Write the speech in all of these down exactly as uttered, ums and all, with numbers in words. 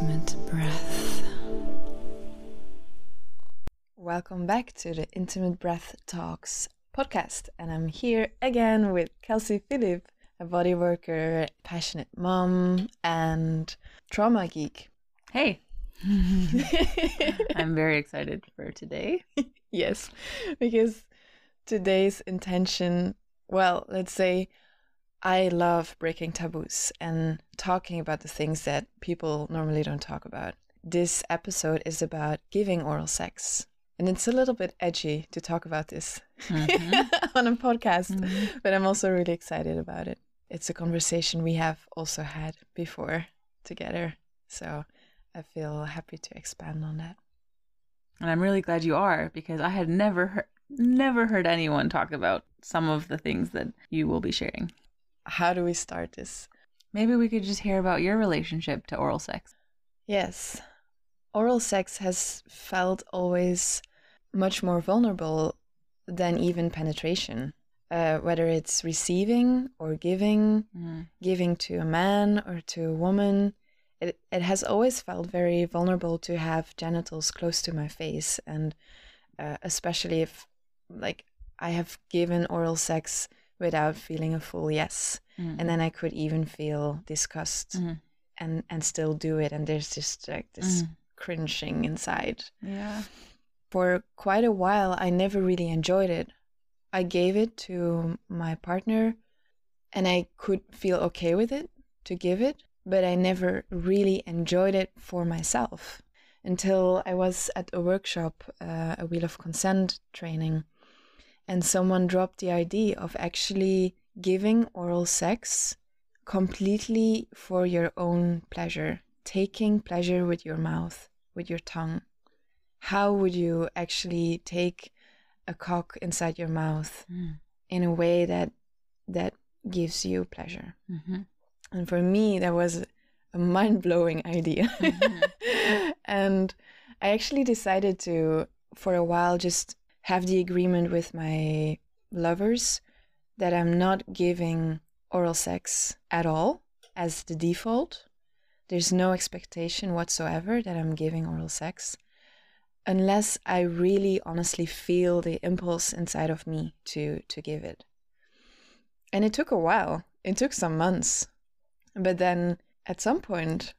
Intimate Breath. Welcome back to the Intimate Breath Talks podcast, and I'm here again with Kelsey Philip, a body worker, passionate mom, and trauma geek. Hey. I'm very excited for today. Yes, because today's intention, well, let's say I love breaking taboos and talking about the things that people normally don't talk about. This episode is about giving oral sex. And it's a little bit edgy to talk about this mm-hmm. on a podcast, mm-hmm. but I'm also really excited about it. It's a conversation we have also had before together, so I feel happy to expand on that. And I'm really glad you are, because I had never heard, never heard anyone talk about some of the things that you will be sharing. How do we start this? Maybe we could just hear about your relationship to oral sex. Yes. Oral sex has felt always much more vulnerable than even penetration. Uh, whether it's receiving or giving, mm. giving to a man or to a woman, It, it has always felt very vulnerable to have genitals close to my face. And uh, especially if, like, I have given oral sex without feeling a full yes. Mm. And then I could even feel disgust mm. and, and still do it. And there's just like this mm. cringing inside. Yeah. For quite a while, I never really enjoyed it. I gave it to my partner and I could feel okay with it, to give it. But I never really enjoyed it for myself until I was at a workshop, uh, a Wheel of Consent training, and someone dropped the idea of actually giving oral sex completely for your own pleasure, taking pleasure with your mouth, with your tongue. How would you actually take a cock inside your mouth mm. in a way that that gives you pleasure? Mm-hmm. And for me, that was a mind-blowing idea. Mm-hmm. And I actually decided to, for a while, just have the agreement with my lovers that I'm not giving oral sex at all as the default. There's no expectation whatsoever that I'm giving oral sex unless I really honestly feel the impulse inside of me to, to give it. And it took a while. It took some months. But then at some point,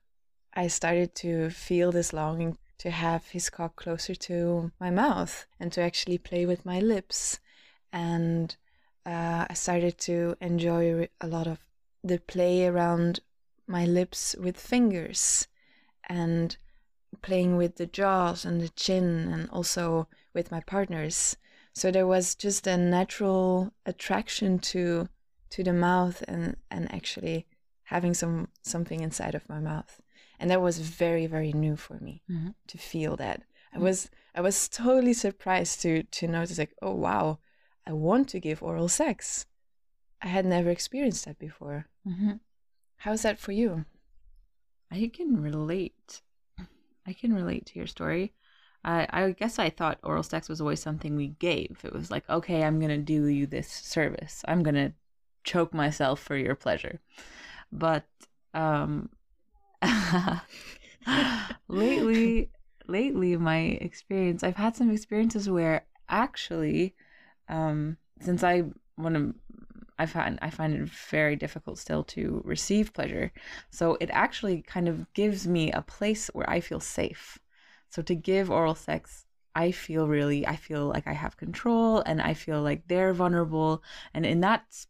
I started to feel this longing to have his cock closer to my mouth and to actually play with my lips. And uh, I started to enjoy a lot of the play around my lips with fingers and playing with the jaws and the chin and also with my partners. So there was just a natural attraction to to the mouth and, and actually having some something inside of my mouth. And that was very, very new for me mm-hmm. to feel that. I was I was totally surprised to to notice, like, oh wow, I want to give oral sex. I had never experienced that before. Mm-hmm. How's that for you? I can relate. I can relate to your story. I, I guess I thought oral sex was always something we gave. It was like, okay, I'm gonna do you this service. I'm gonna choke myself for your pleasure. But um, lately, lately, my experience, I've had some experiences where actually, um, since I want to, I find, I find it very difficult still to receive pleasure. So it actually kind of gives me a place where I feel safe. So to give oral sex, I feel really, I feel like I have control and I feel like they're vulnerable. And in that space,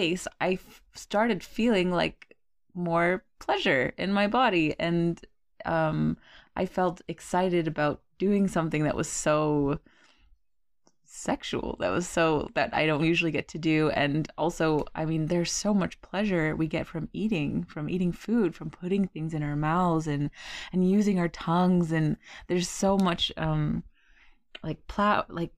Base, I f- started feeling like more pleasure in my body, and um, I felt excited about doing something that was so sexual, that was so that I don't usually get to do. And also, I mean, there's so much pleasure we get from eating, from eating food, from putting things in our mouths and and using our tongues. And there's so much um, like plow, like.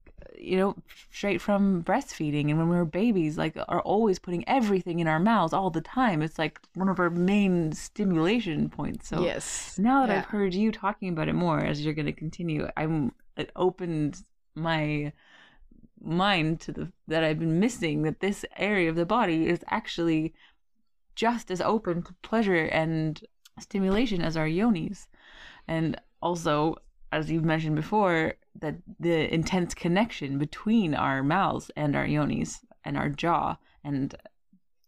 you know, straight from breastfeeding and when we were babies, like, are always putting everything in our mouths all the time. It's like one of our main stimulation points. So yes. now that yeah. I've heard you talking about it more, as you're going to continue, I'm, it opened my mind to the, that I've been missing, that this area of the body is actually just as open to pleasure and stimulation as our yonis. And also, as you've mentioned before, that the intense connection between our mouths and our yonis and our jaw, and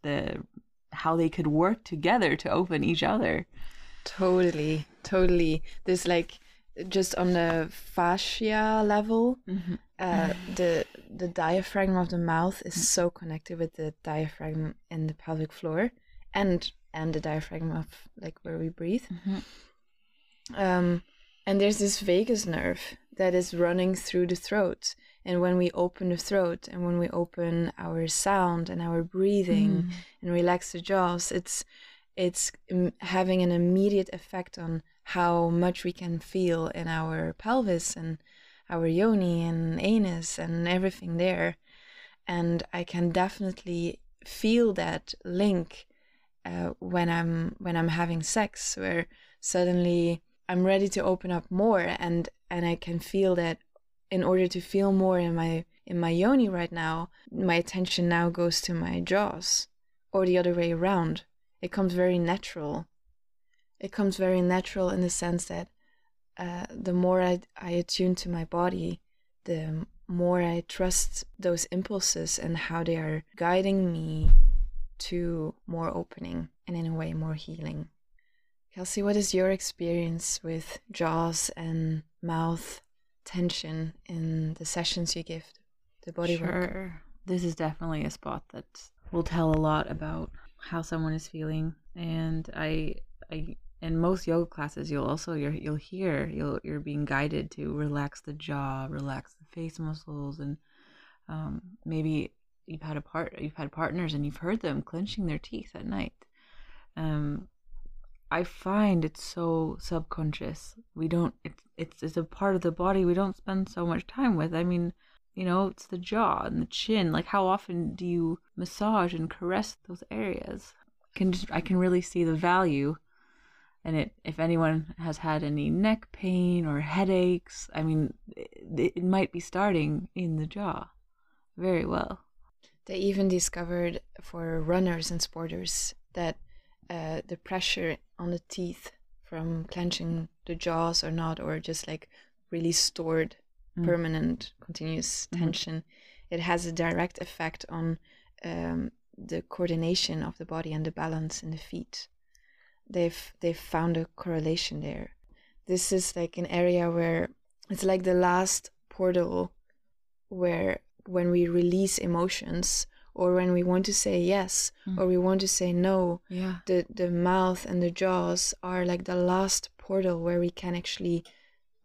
the how they could work together to open each other. Totally, totally. There's like just on the fascia level, mm-hmm. uh, the the diaphragm of the mouth is mm-hmm. so connected with the diaphragm in the pelvic floor, and and the diaphragm of like where we breathe. Mm-hmm. Um, and there's this vagus nerve that is running through the throat. And when we open the throat, and when we open our sound and our breathing mm. and relax the jaws, it's it's having an immediate effect on how much we can feel in our pelvis and our yoni and anus and everything there. And I can definitely feel that link uh, when I'm when I'm having sex, where suddenly I'm ready to open up more, and and I can feel that in order to feel more in my in my yoni right now, my attention now goes to my jaws, or the other way around. It comes very natural. It comes very natural in the sense that uh, the more I, I attune to my body, the more I trust those impulses and how they are guiding me to more opening and in a way more healing. Kelsey, what is your experience with jaws and mouth tension in the sessions you give, the body sure. work? This is definitely a spot that will tell a lot about how someone is feeling. And I, I in most yoga classes, you'll also you're, you'll hear you'll you're being guided to relax the jaw, relax the face muscles, and um, maybe you've had a part you've had partners and you've heard them clenching their teeth at night. Um, I find it's so subconscious. We don't, it's, it's it's a part of the body we don't spend so much time with. I mean, you know, it's the jaw and the chin. Like, how often do you massage and caress those areas? I can, just, I can really see the value. And it, if anyone has had any neck pain or headaches, I mean, it, it might be starting in the jaw very well. They even discovered for runners and sporters that Uh, the pressure on the teeth from clenching the jaws or not, or just like really stored mm. permanent continuous tension, mm-hmm. it has a direct effect on um, the coordination of the body and the balance in the feet. They've they've found a correlation there. This is like an area where it's like the last portal where when we release emotions, or when we want to say yes, mm. or we want to say no, yeah. the, the mouth and the jaws are like the last portal where we can actually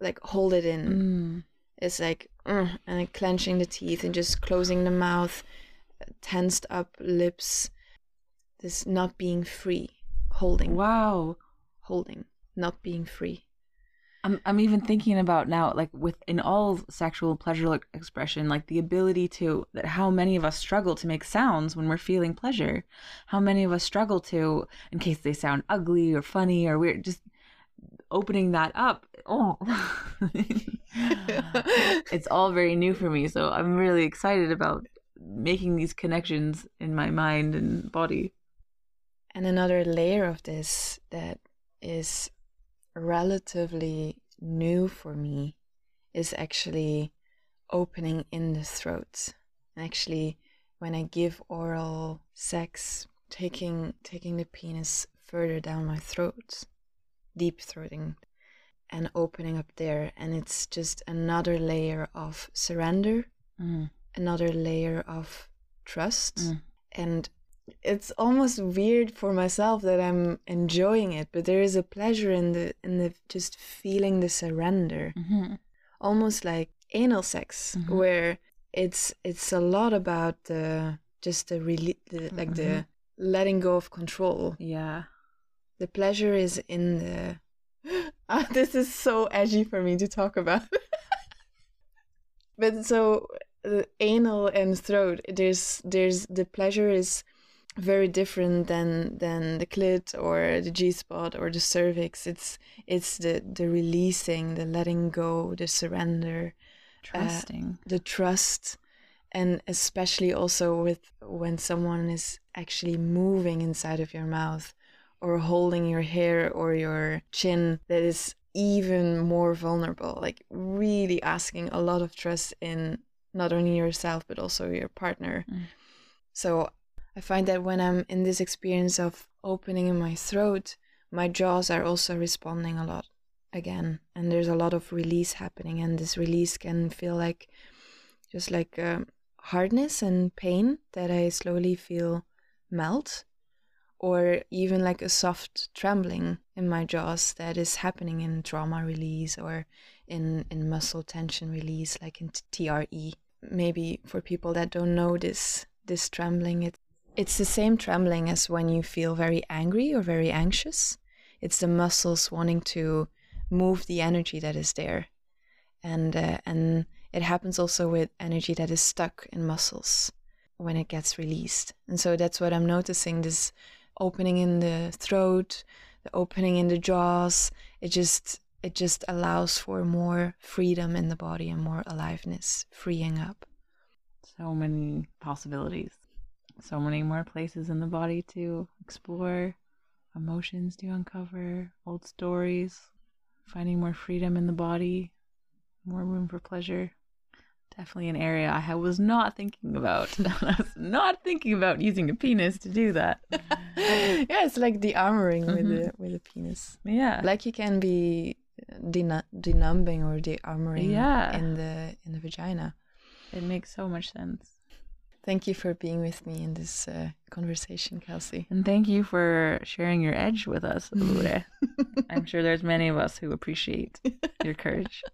like hold it in. Mm. It's like, mm, and like clenching the teeth and just closing the mouth, tensed up lips, this not being free, holding. Wow. Holding, not being free. I'm I'm even thinking about now, like with in all sexual pleasure expression, like the ability to, that how many of us struggle to make sounds when we're feeling pleasure, how many of us struggle to, in case they sound ugly or funny or weird, just opening that up. Oh, it's all very new for me. So I'm really excited about making these connections in my mind and body. And another layer of this that is relatively new for me is actually opening in the throat. And actually, when I give oral sex, taking taking the penis further down my throat, deep throating, and opening up there. And it's just another layer of surrender, mm. another layer of trust. Mm. And it's almost weird for myself that I'm enjoying it, but there is a pleasure in the in the just feeling the surrender, mm-hmm. almost like anal sex, mm-hmm. where it's it's a lot about the just the, rele- the mm-hmm. like the letting go of control. Yeah, the pleasure is in the. Oh, this is so edgy for me to talk about, but so uh, anal and throat. There's there's the pleasure is very different than than the clit or the G-spot or the cervix. It's it's the the releasing, the letting go, the surrender, trusting, uh, the trust, and especially also with when someone is actually moving inside of your mouth, or holding your hair or your chin that is even more vulnerable, like really asking a lot of trust in not only yourself but also your partner. Mm. So I find that when I'm in this experience of opening in my throat, my jaws are also responding a lot again, and there's a lot of release happening, and this release can feel like just like um, hardness and pain that I slowly feel melt, or even like a soft trembling in my jaws that is happening in trauma release or in, in muscle tension release, like in T R E. Maybe for people that don't know this, this trembling, it, it's the same trembling as when you feel very angry or very anxious. It's the muscles wanting to move the energy that is there. And, uh, and it happens also with energy that is stuck in muscles when it gets released. And so that's what I'm noticing, this opening in the throat, the opening in the jaws. It just it just allows for more freedom in the body and more aliveness, freeing up. So many possibilities. So many more places in the body to explore, emotions to uncover, old stories, finding more freedom in the body, more room for pleasure. Definitely an area I was not thinking about. I was not thinking about using a penis to do that. Yeah, it's like the armoring mm-hmm. with the with the penis. Yeah, like you can be denu- denumbing or de armoring yeah. in the in the vagina. It makes so much sense. Thank you for being with me in this uh, conversation, Kelsey, and thank you for sharing your edge with us, Ure. I'm sure there's many of us who appreciate your courage.